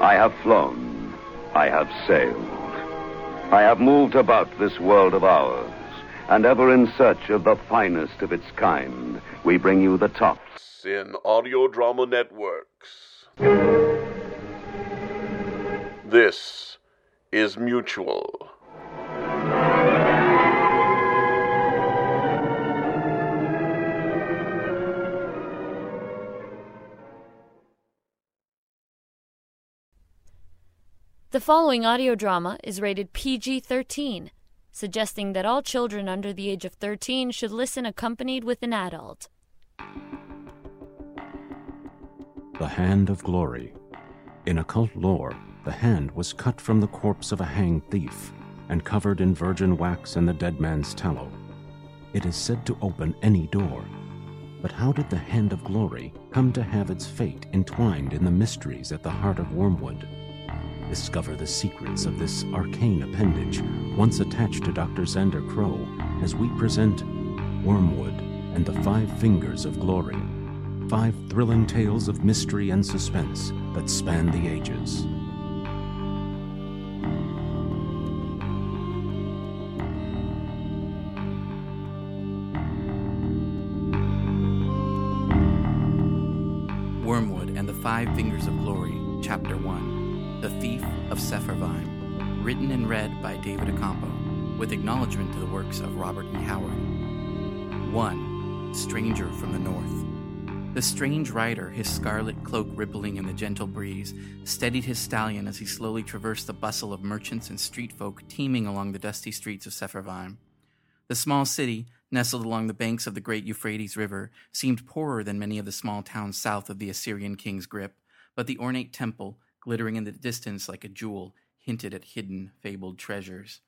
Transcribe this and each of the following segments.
I have flown, I have sailed, I have moved about this world of ours, and ever in search of the finest of its kind, we bring you the tops in Audio Drama Networks. This is Mutual. The following audio drama is rated PG-13, suggesting that all children under the age of 13 should listen accompanied with an adult. The Hand of Glory. In occult lore, the hand was cut from the corpse of a hanged thief and covered in virgin wax and the dead man's tallow. It is said to open any door. But how did the Hand of Glory come to have its fate entwined in the mysteries at the heart of Wormwood? Discover the secrets of this arcane appendage once attached to Dr. Xander Crow as we present Wormwood and the Five Fingers of Glory. Five thrilling tales of mystery and suspense that span the ages. Wormwood and the Five Fingers of Glory, Chapter 1. The Thief of Sepharvaim, written and read by David Acampo, with acknowledgement to the works of Robert E. Howard. 1. Stranger from the North. The strange rider, his scarlet cloak rippling in the gentle breeze, steadied his stallion as he slowly traversed the bustle of merchants and street folk teeming along the dusty streets of Sepharvaim. The small city, nestled along the banks of the great Euphrates River, seemed poorer than many of the small towns south of the Assyrian king's grip, but the ornate temple, glittering in the distance like a jewel, hinted at hidden, fabled treasures.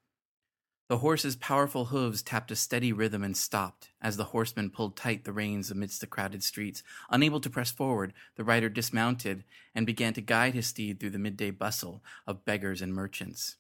The horse's powerful hooves tapped a steady rhythm and stopped as the horseman pulled tight the reins amidst the crowded streets. Unable to press forward, the rider dismounted and began to guide his steed through the midday bustle of beggars and merchants.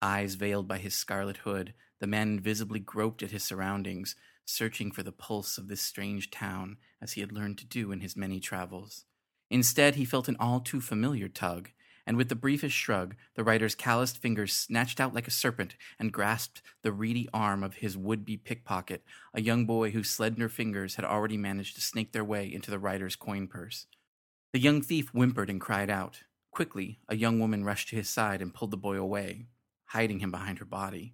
Eyes veiled by his scarlet hood, the man invisibly groped at his surroundings, searching for the pulse of this strange town, as he had learned to do in his many travels. Instead, he felt an all-too-familiar tug, and with the briefest shrug, the rider's calloused fingers snatched out like a serpent and grasped the reedy arm of his would-be pickpocket, a young boy whose slender fingers had already managed to snake their way into the rider's coin purse. The young thief whimpered and cried out. Quickly, a young woman rushed to his side and pulled the boy away, hiding him behind her body.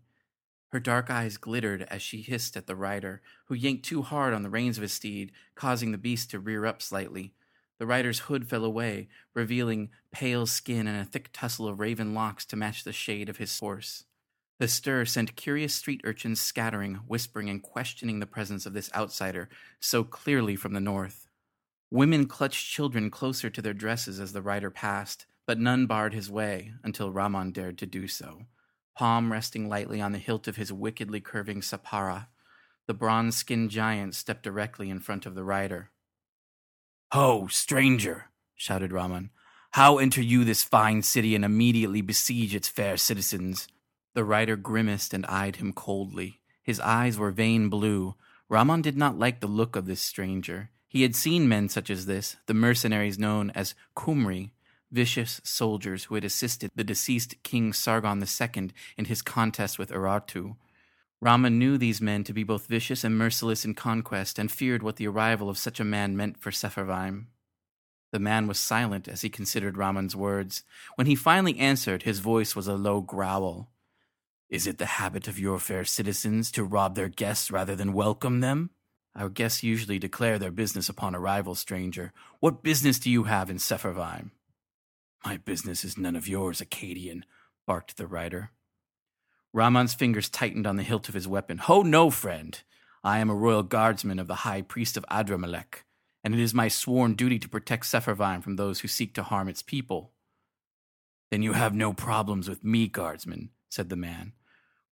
Her dark eyes glittered as she hissed at the rider, who yanked too hard on the reins of his steed, causing the beast to rear up slightly. The rider's hood fell away, revealing pale skin and a thick tussle of raven locks to match the shade of his horse. The stir sent curious street urchins scattering, whispering, and questioning the presence of this outsider, so clearly from the north. Women clutched children closer to their dresses as the rider passed, but none barred his way until Raman dared to do so, palm resting lightly on the hilt of his wickedly curving sapara. The bronze-skinned giant stepped directly in front of the rider. "Ho, stranger!" shouted Raman. "How enter you this fine city and immediately besiege its fair citizens?" The rider grimaced and eyed him coldly. His eyes were vain blue. Raman did not like the look of this stranger. He had seen men such as this, the mercenaries known as Kumri, vicious soldiers who had assisted the deceased King Sargon II in his contest with Urartu. Raman knew these men to be both vicious and merciless in conquest, and feared what the arrival of such a man meant for Sepharvaim. The man was silent as he considered Raman's words. When he finally answered, his voice was a low growl. "Is it the habit of your fair citizens to rob their guests rather than welcome them? Our guests usually declare their business upon arrival, stranger. What business do you have in Sepharvaim?" "My business is none of yours, Akkadian," barked the rider. Raman's fingers tightened on the hilt of his weapon. "Ho, no, friend. I am a royal guardsman of the high priest of Adramelech, and it is my sworn duty to protect Sepharvaim from those who seek to harm its people." "Then you have no problems with me, guardsman," said the man,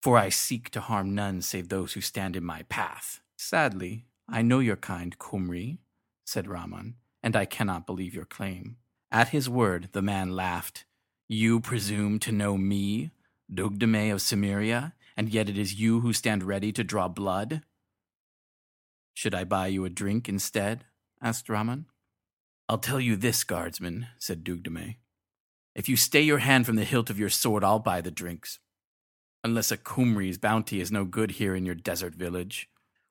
"for I seek to harm none save those who stand in my path." "Sadly, I know your kind, Kumri," said Raman, "and I cannot believe your claim." At his word, the man laughed. "You presume to know me, Dugdamme of Cimmeria, and yet it is you who stand ready to draw blood?" "Should I buy you a drink instead?" asked Raman. "I'll tell you this, guardsman," said Dugdamme. "If you stay your hand from the hilt of your sword, I'll buy the drinks. Unless a Kumri's bounty is no good here in your desert village."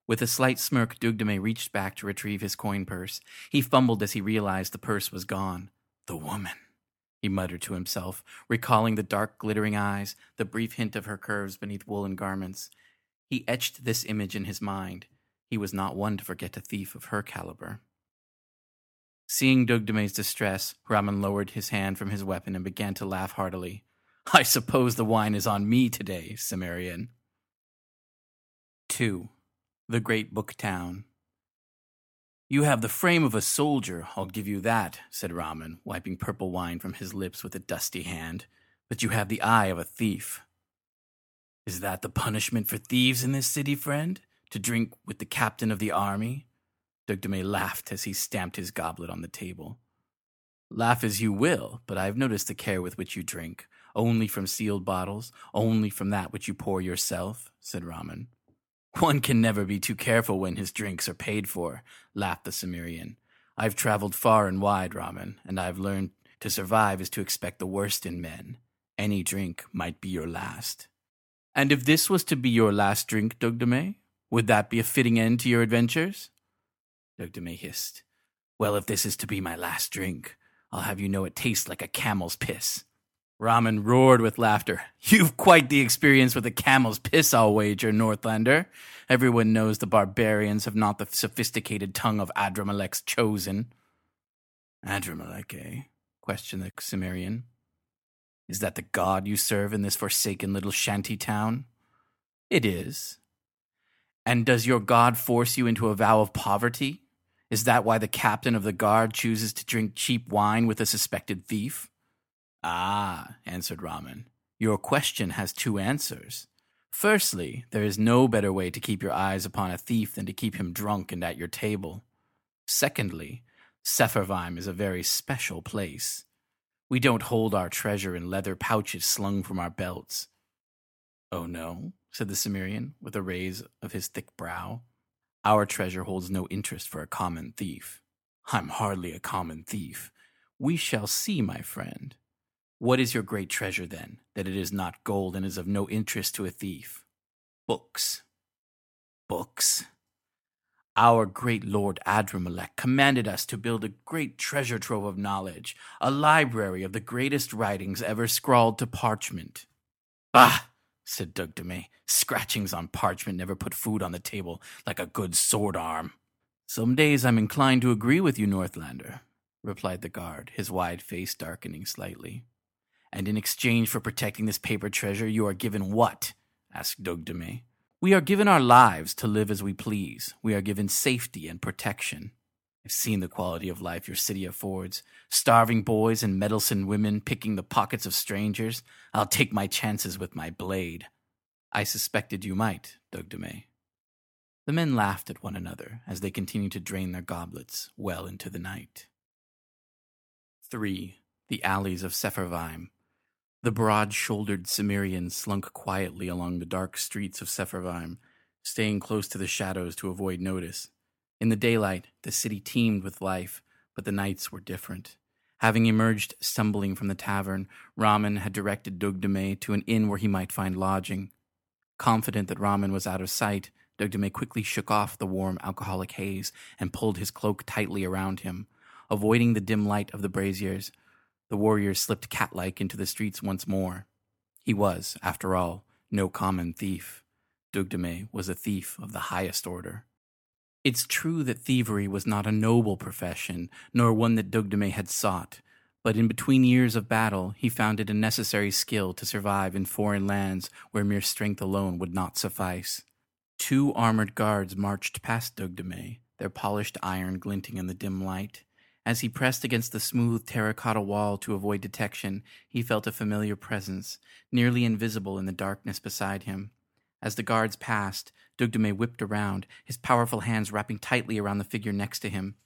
With a slight smirk, Dugdamme reached back to retrieve his coin purse. He fumbled as he realized the purse was gone. "The woman," he muttered to himself, recalling the dark, glittering eyes, the brief hint of her curves beneath woolen garments. He etched this image in his mind. He was not one to forget a thief of her caliber. Seeing Dugdame's distress, Raman lowered his hand from his weapon and began to laugh heartily. "I suppose the wine is on me today, Cimmerian." 2. The Great Book Town. "You have the frame of a soldier, I'll give you that," said Raman, wiping purple wine from his lips with a dusty hand. "But you have the eye of a thief." "Is that the punishment for thieves in this city, friend? To drink with the captain of the army?" Dugdamme laughed as he stamped his goblet on the table. "Laugh as you will, but I have noticed the care with which you drink. Only from sealed bottles, only from that which you pour yourself," said Raman. "One can never be too careful when his drinks are paid for," laughed the Cimmerian. "I've traveled far and wide, Raman, and I've learned to survive is to expect the worst in men. Any drink might be your last." "And if this was to be your last drink, Dugdamme, would that be a fitting end to your adventures?" Dugdamme hissed. "Well, if this is to be my last drink, I'll have you know it tastes like a camel's piss." Raman roared with laughter. "You've quite the experience with a camel's piss, I'll wager, Northlander. Everyone knows the barbarians have not the sophisticated tongue of Adramelech's chosen." "Adramelech, eh?" questioned the Cimmerian. "Is that the god you serve in this forsaken little shanty town?" "It is." "And does your god force you into a vow of poverty? Is that why the captain of the guard chooses to drink cheap wine with a suspected thief?" "Ah," answered Raman, "your question has two answers. Firstly, there is no better way to keep your eyes upon a thief than to keep him drunk and at your table. Secondly, Sepharvaim is a very special place. We don't hold our treasure in leather pouches slung from our belts." "Oh no," said the Cimmerian, with a raise of his thick brow. "Our treasure holds no interest for a common thief." "I'm hardly a common thief." "We shall see, my friend. What is your great treasure, then, that it is not gold and is of no interest to a thief?" "Books." "Books?" "Our great lord Adramelech commanded us to build a great treasure trove of knowledge, a library of the greatest writings ever scrawled to parchment." "Bah!" said Dugdamme. "Scratchings on parchment never put food on the table like a good sword arm." "Some days I'm inclined to agree with you, Northlander," replied the guard, his wide face darkening slightly. "And in exchange for protecting this paper treasure, you are given what?" asked Dugdamme. "We are given our lives to live as we please. We are given safety and protection. I've seen the quality of life your city affords. Starving boys and meddlesome women picking the pockets of strangers. I'll take my chances with my blade." "I suspected you might, Dugdamme." The men laughed at one another as they continued to drain their goblets well into the night. 3. The Alleys of Sepharvaim. The broad-shouldered Cimmerian slunk quietly along the dark streets of Sepharvaim, staying close to the shadows to avoid notice. In the daylight, the city teemed with life, but the nights were different. Having emerged stumbling from the tavern, Raman had directed Dugdamme to an inn where he might find lodging. Confident that Raman was out of sight, Dugdamme quickly shook off the warm alcoholic haze and pulled his cloak tightly around him. Avoiding the dim light of the braziers, the warrior slipped cat-like into the streets once more. He was, after all, no common thief. Dugdamme was a thief of the highest order. It's true that thievery was not a noble profession, nor one that Dugdamme had sought, but in between years of battle, he found it a necessary skill to survive in foreign lands where mere strength alone would not suffice. Two armored guards marched past Dugdamme, their polished iron glinting in the dim light. As he pressed against the smooth terracotta wall to avoid detection, he felt a familiar presence, nearly invisible in the darkness beside him. As the guards passed, Dugdamme whipped around, his powerful hands wrapping tightly around the figure next to him.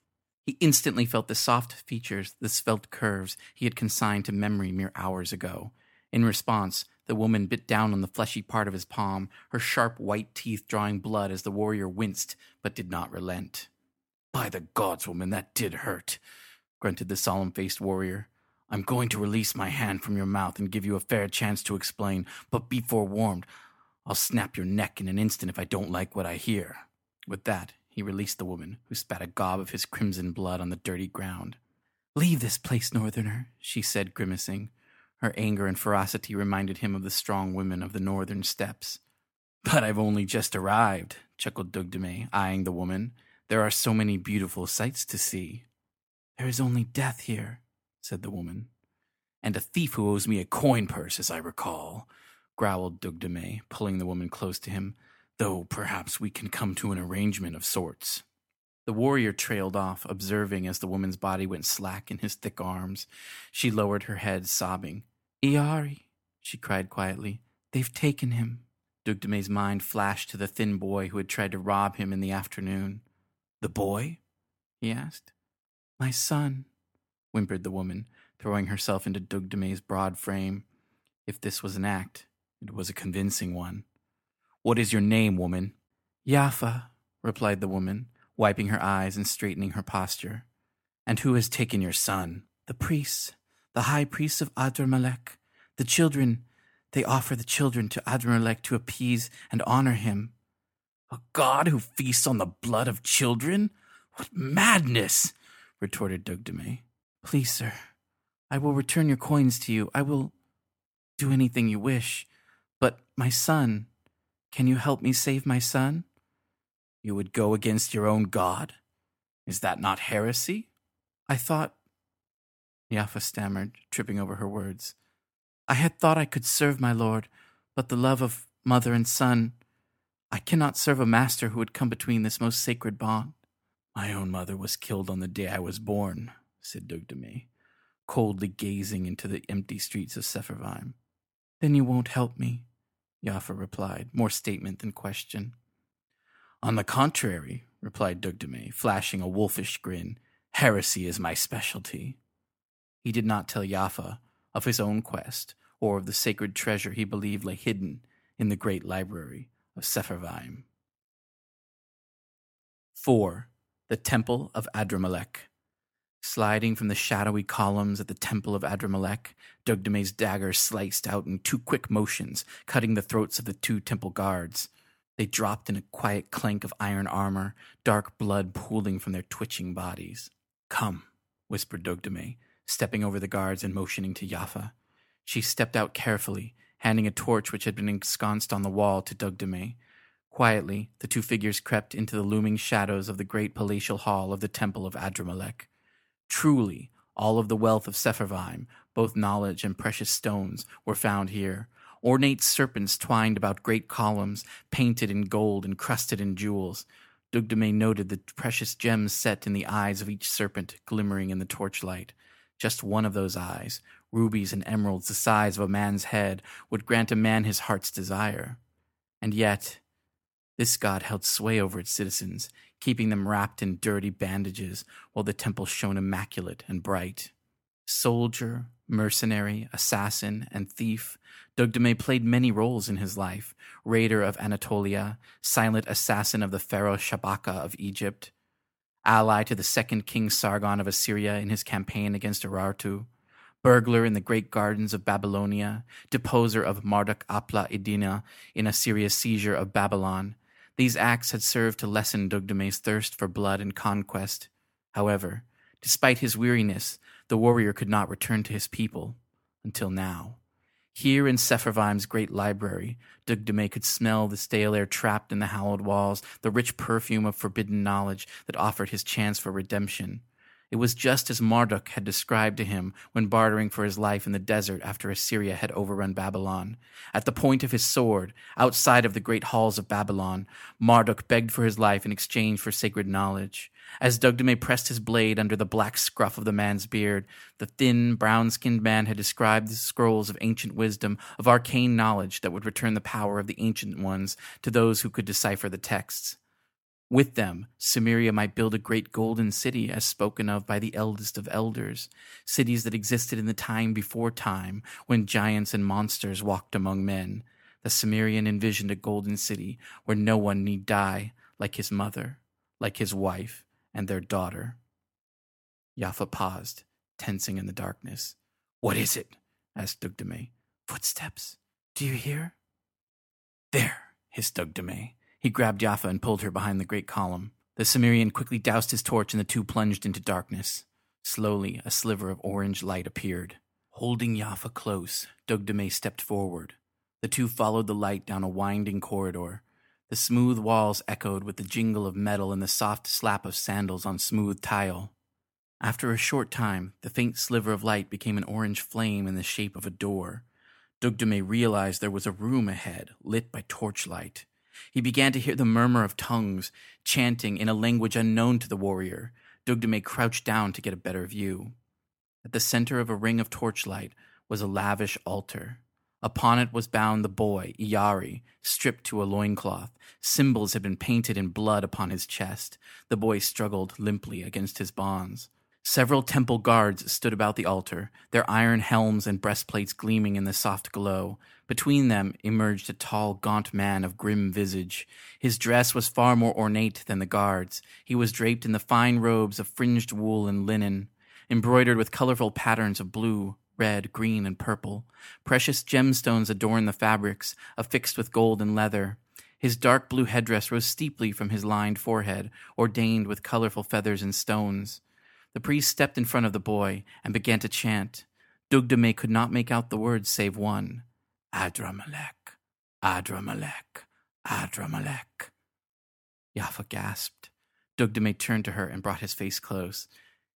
He instantly felt the soft features, the svelte curves he had consigned to memory mere hours ago. In response, the woman bit down on the fleshy part of his palm, her sharp white teeth drawing blood as the warrior winced but did not relent. "By the gods, woman, that did hurt," grunted the solemn-faced warrior. "I'm going to release my hand from your mouth and give you a fair chance to explain, but be forewarned, I'll snap your neck in an instant if I don't like what I hear." With that, he released the woman, who spat a gob of his crimson blood on the dirty ground. "Leave this place, northerner," she said, grimacing. Her anger and ferocity reminded him of the strong women of the northern steppes. "But I've only just arrived," chuckled Dugdamme, eyeing the woman. "There are so many beautiful sights to see." "There is only death here," said the woman. "And a thief who owes me a coin purse, as I recall," growled Dugdamme, pulling the woman close to him, "though perhaps we can come to an arrangement of sorts." The warrior trailed off, observing as the woman's body went slack in his thick arms. She lowered her head, sobbing. "Yari," she cried quietly, "they've taken him." Dugdame's mind flashed to the thin boy who had tried to rob him in the afternoon. "The boy?" he asked. "My son," whimpered the woman, throwing herself into Dugdame's broad frame. If this was an act, it was a convincing one. "What is your name, woman?" "Yaffa," replied the woman, wiping her eyes and straightening her posture. "And who has taken your son?" "The priests, the high priests of Adramelech. The children, they offer the children to Adramelech to appease and honor him." "A god who feasts on the blood of children? What madness!" retorted Dugdamme. "Please, sir, I will return your coins to you. I will do anything you wish. But my son, can you help me save my son?" "You would go against your own god? Is that not heresy?" "I thought," Yaffa stammered, tripping over her words, "I had thought I could serve my lord, but the love of mother and son, I cannot serve a master who would come between this most sacred bond." "My own mother was killed on the day I was born," said Dugdamme, coldly gazing into the empty streets of Sepharvaim. "Then you won't help me," Yaffa replied, more statement than question. "On the contrary," replied Dugdamme, flashing a wolfish grin, "heresy is my specialty." He did not tell Yaffa of his own quest or of the sacred treasure he believed lay hidden in the great library of Sepharvaim. 4. The Temple of Adramelech. Sliding from the shadowy columns at the Temple of Adramelech, Dugdame's dagger sliced out in two quick motions, cutting the throats of the two temple guards. They dropped in a quiet clank of iron armor, dark blood pooling from their twitching bodies. "Come," whispered Dugdamme, stepping over the guards and motioning to Yaffa. She stepped out carefully, handing a torch which had been ensconced on the wall to Dugdamme. Quietly, the two figures crept into the looming shadows of the great palatial hall of the Temple of Adramelech. Truly, all of the wealth of Sepharvaim, both knowledge and precious stones, were found here. Ornate serpents twined about great columns, painted in gold and crusted in jewels. Dugdamme noted the precious gems set in the eyes of each serpent, glimmering in the torchlight. Just one of those eyes, rubies and emeralds the size of a man's head, would grant a man his heart's desire. And yet, this god held sway over its citizens, keeping them wrapped in dirty bandages while the temple shone immaculate and bright. Soldier, mercenary, assassin, and thief, Dugdamme played many roles in his life, raider of Anatolia, silent assassin of the pharaoh Shabaka of Egypt, ally to the second king Sargon of Assyria in his campaign against Urartu, burglar in the great gardens of Babylonia, deposer of Marduk-apla-iddina in Assyria's seizure of Babylon. These acts had served to lessen Dugdame's thirst for blood and conquest. However, despite his weariness, the warrior could not return to his people. Until now. Here in Sepharvaim's great library, Dugdamme could smell the stale air trapped in the hallowed walls, the rich perfume of forbidden knowledge that offered his chance for redemption. It was just as Marduk had described to him when bartering for his life in the desert after Assyria had overrun Babylon. At the point of his sword, outside of the great halls of Babylon, Marduk begged for his life in exchange for sacred knowledge. As Dugdamme pressed his blade under the black scruff of the man's beard, the thin, brown-skinned man had described the scrolls of ancient wisdom, of arcane knowledge that would return the power of the ancient ones to those who could decipher the texts. With them, Cimmeria might build a great golden city as spoken of by the eldest of elders, cities that existed in the time before time, when giants and monsters walked among men. The Cimmerian envisioned a golden city where no one need die, like his mother, like his wife, and their daughter. Yaffa paused, tensing in the darkness. "What is it?" asked Dugdamme. "Footsteps. Do you hear?" "There," hissed Dugdamme. He grabbed Yaffa and pulled her behind the great column. The Cimmerian quickly doused his torch and the two plunged into darkness. Slowly, a sliver of orange light appeared. Holding Yaffa close, Dugdamme stepped forward. The two followed the light down a winding corridor. The smooth walls echoed with the jingle of metal and the soft slap of sandals on smooth tile. After a short time, the faint sliver of light became an orange flame in the shape of a door. Dugdamme realized there was a room ahead, lit by torchlight. He began to hear the murmur of tongues, chanting in a language unknown to the warrior. Dugdamme crouched down to get a better view. At the center of a ring of torchlight was a lavish altar. Upon it was bound the boy, Yari, stripped to a loincloth. Symbols had been painted in blood upon his chest. The boy struggled limply against his bonds. Several temple guards stood about the altar, their iron helms and breastplates gleaming in the soft glow. Between them emerged a tall, gaunt man of grim visage. His dress was far more ornate than the guards. He was draped in the fine robes of fringed wool and linen, embroidered with colorful patterns of blue, red, green, and purple. Precious gemstones adorned the fabrics, affixed with gold and leather. His dark blue headdress rose steeply from his lined forehead, ordained with colorful feathers and stones. The priest stepped in front of the boy and began to chant. Dugdamme could not make out the words save one. "Adramelech, Adramelech, Adramelech." Yaffa gasped. Dugdamme turned to her and brought his face close.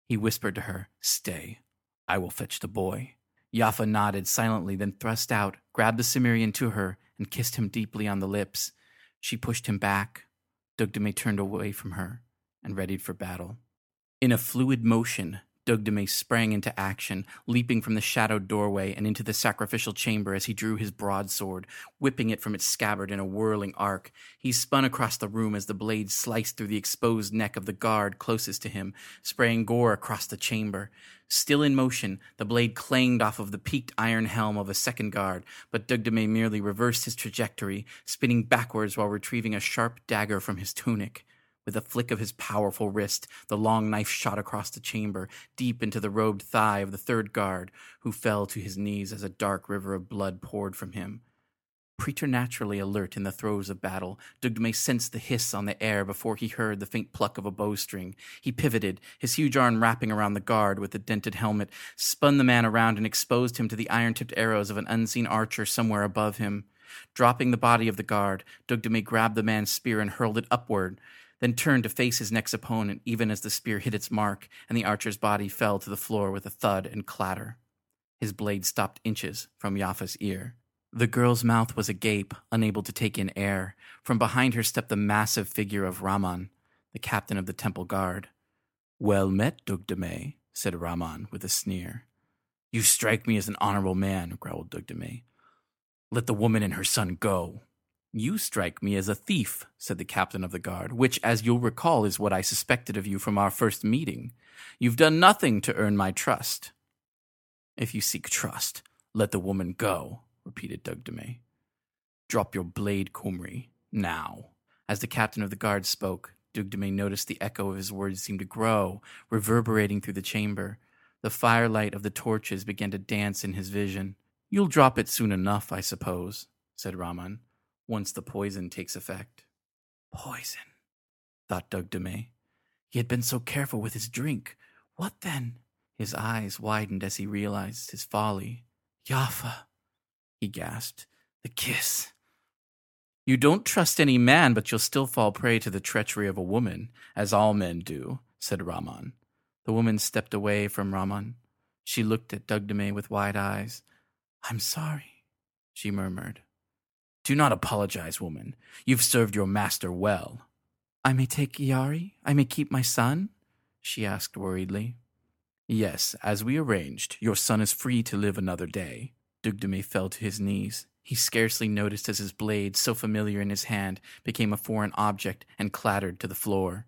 He whispered to her, "Stay. I will fetch the boy." Yaffa nodded silently, then thrust out, grabbed the Cimmerian to her, and kissed him deeply on the lips. She pushed him back. Dugdamme turned away from her and readied for battle. In a fluid motion, Dugdamme sprang into action, leaping from the shadowed doorway and into the sacrificial chamber as he drew his broadsword, whipping it from its scabbard in a whirling arc. He spun across the room as the blade sliced through the exposed neck of the guard closest to him, spraying gore across the chamber. Still in motion, the blade clanged off of the peaked iron helm of a second guard, but Dugdamme merely reversed his trajectory, spinning backwards while retrieving a sharp dagger from his tunic. With a flick of his powerful wrist, the long knife shot across the chamber, deep into the robed thigh of the third guard, who fell to his knees as a dark river of blood poured from him. Preternaturally alert in the throes of battle, Dugdamme sensed the hiss on the air before he heard the faint pluck of a bowstring. He pivoted, his huge arm wrapping around the guard with the dented helmet, spun the man around and exposed him to the iron-tipped arrows of an unseen archer somewhere above him. Dropping the body of the guard, Dugdamme grabbed the man's spear and hurled it upward, then turned to face his next opponent even as the spear hit its mark and the archer's body fell to the floor with a thud and clatter. His blade stopped inches from Yaffa's ear. The girl's mouth was agape, unable to take in air. From behind her stepped the massive figure of Raman, the captain of the temple guard. "Well met, Dugdamme," said Raman with a sneer. "You strike me as an honorable man," growled Dugdamme. "Let the woman and her son go." "You strike me as a thief," said the captain of the guard, "which, as you'll recall, is what I suspected of you from our first meeting. You've done nothing to earn my trust." "If you seek trust, let the woman go," repeated Dugdamme. "Drop your blade, Kumri, now." As the captain of the guard spoke, Dugdamme noticed the echo of his words seemed to grow, reverberating through the chamber. The firelight of the torches began to dance in his vision. "You'll drop it soon enough, I suppose," said Raman, "once the poison takes effect." Poison, thought Dugdamme. He had been so careful with his drink. What then? His eyes widened as he realized his folly. "Yaffa," he gasped, "the kiss." "You don't trust any man, but you'll still fall prey to the treachery of a woman, as all men do," said Raman. The woman stepped away from Raman. She looked at Dugdamme with wide eyes. "I'm sorry," she murmured. "Do not apologize, woman. You've served your master well." "I may take Yari? I may keep my son?" she asked worriedly. "Yes, as we arranged, your son is free to live another day." Dugdamme fell to his knees. He scarcely noticed as his blade, so familiar in his hand, became a foreign object and clattered to the floor.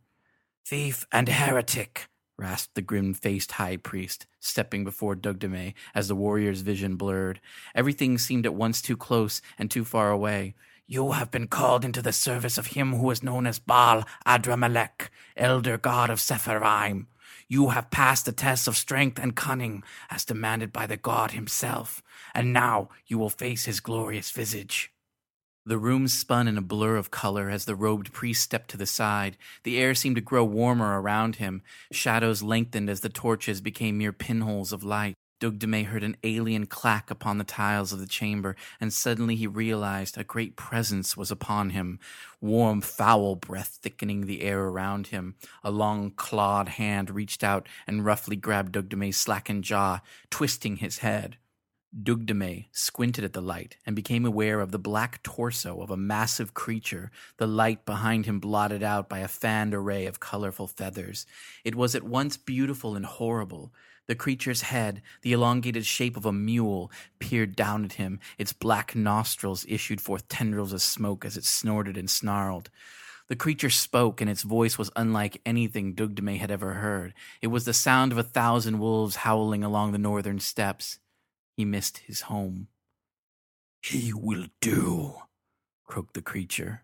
"Thief and heretic!" rasped the grim-faced high priest, stepping before Dugdamme as the warrior's vision blurred. Everything seemed at once too close and too far away. "You have been called into the service of him who is known as Baal Adramelech, elder god of Sepharvaim. You have passed the tests of strength and cunning as demanded by the god himself, and now you will face his glorious visage." The room spun in a blur of color as the robed priest stepped to the side. The air seemed to grow warmer around him. Shadows lengthened as the torches became mere pinholes of light. Dugdamme heard an alien clack upon the tiles of the chamber, and suddenly he realized a great presence was upon him, warm, foul breath thickening the air around him. A long, clawed hand reached out and roughly grabbed Dugdame's slackened jaw, twisting his head. Dugdamme squinted at the light and became aware of the black torso of a massive creature, the light behind him blotted out by a fanned array of colorful feathers. It was at once beautiful and horrible. The creature's head, the elongated shape of a mule, peered down at him. Its black nostrils issued forth tendrils of smoke as it snorted and snarled. The creature spoke, and its voice was unlike anything Dugdamme had ever heard. It was the sound of 1,000 wolves howling along the northern steppes. He missed his home. "He will do," croaked the creature.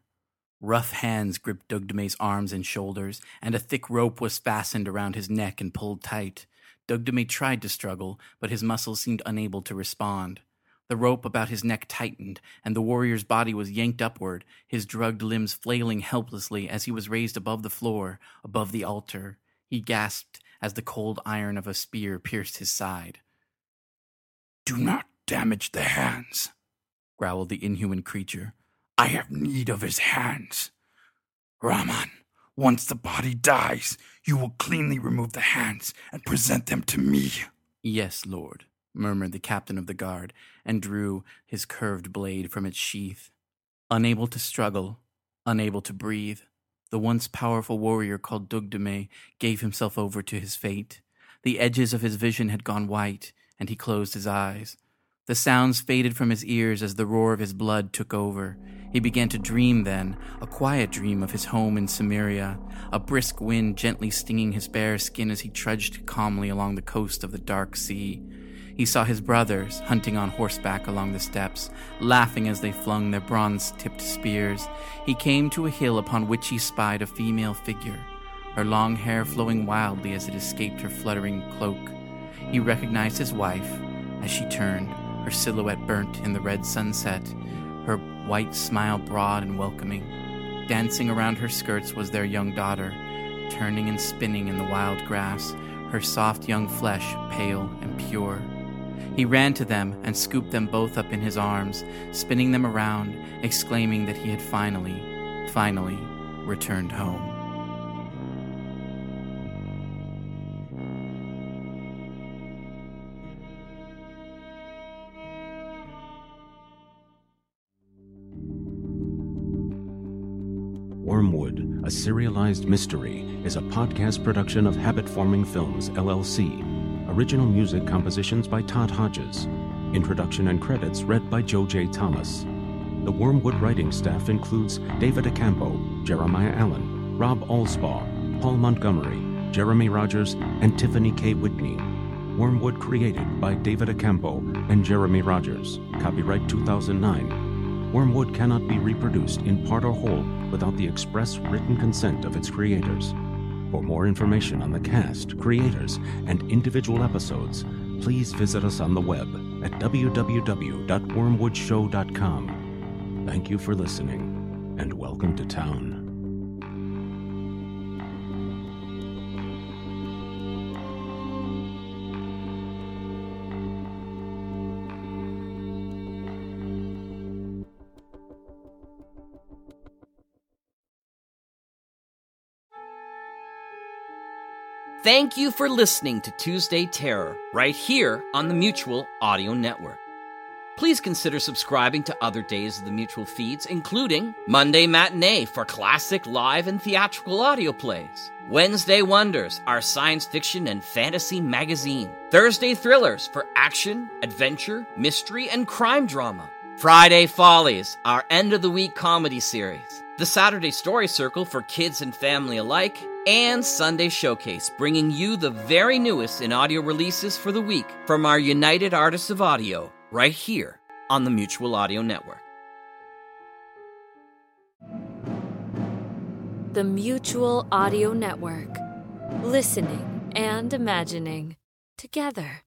Rough hands gripped Dugdame's arms and shoulders, and a thick rope was fastened around his neck and pulled tight. Dugdamme tried to struggle, but his muscles seemed unable to respond. The rope about his neck tightened, and the warrior's body was yanked upward, his drugged limbs flailing helplessly as he was raised above the floor, above the altar. He gasped as the cold iron of a spear pierced his side. "Do not damage the hands," growled the inhuman creature. "I have need of his hands. Raman, once the body dies, you will cleanly remove the hands and present them to me." "Yes, Lord," murmured the captain of the guard, and drew his curved blade from its sheath. Unable to struggle, unable to breathe, the once powerful warrior called Dugdamme gave himself over to his fate. The edges of his vision had gone white, and he closed his eyes. The sounds faded from his ears as the roar of his blood took over. He began to dream then, a quiet dream of his home in Cimmeria, a brisk wind gently stinging his bare skin as he trudged calmly along the coast of the dark sea. He saw his brothers hunting on horseback along the steppes, laughing as they flung their bronze-tipped spears. He came to a hill upon which he spied a female figure, her long hair flowing wildly as it escaped her fluttering cloak. He recognized his wife as she turned, her silhouette burnt in the red sunset, her white smile broad and welcoming. Dancing around her skirts was their young daughter, turning and spinning in the wild grass, her soft young flesh pale and pure. He ran to them and scooped them both up in his arms, spinning them around, exclaiming that he had finally returned home. Wormwood, A Serialized Mystery, is a podcast production of Habit Forming Films, LLC. Original music compositions by Todd Hodges. Introduction and credits read by Joe J. Thomas. The Wormwood writing staff includes David Acampo, Jeremiah Allen, Rob Allspaw, Paul Montgomery, Jeremy Rogers, and Tiffany K. Whitney. Wormwood created by David Acampo and Jeremy Rogers. Copyright 2009. Wormwood cannot be reproduced in part or whole without the express written consent of its creators. For more information on the cast, creators, and individual episodes, please visit us on the web at www.wormwoodshow.com. Thank you for listening, and welcome to town. Thank you for listening to Tuesday Terror, right here on the Mutual Audio Network. Please consider subscribing to other days of the Mutual feeds, including Monday Matinee for classic live and theatrical audio plays, Wednesday Wonders, our science fiction and fantasy magazine, Thursday Thrillers for action, adventure, mystery, and crime drama, Friday Follies, our end-of-the-week comedy series, the Saturday Story Circle for kids and family alike, and Sunday Showcase, bringing you the very newest in audio releases for the week from our United Artists of Audio, right here on the Mutual Audio Network. The Mutual Audio Network. Listening and imagining together.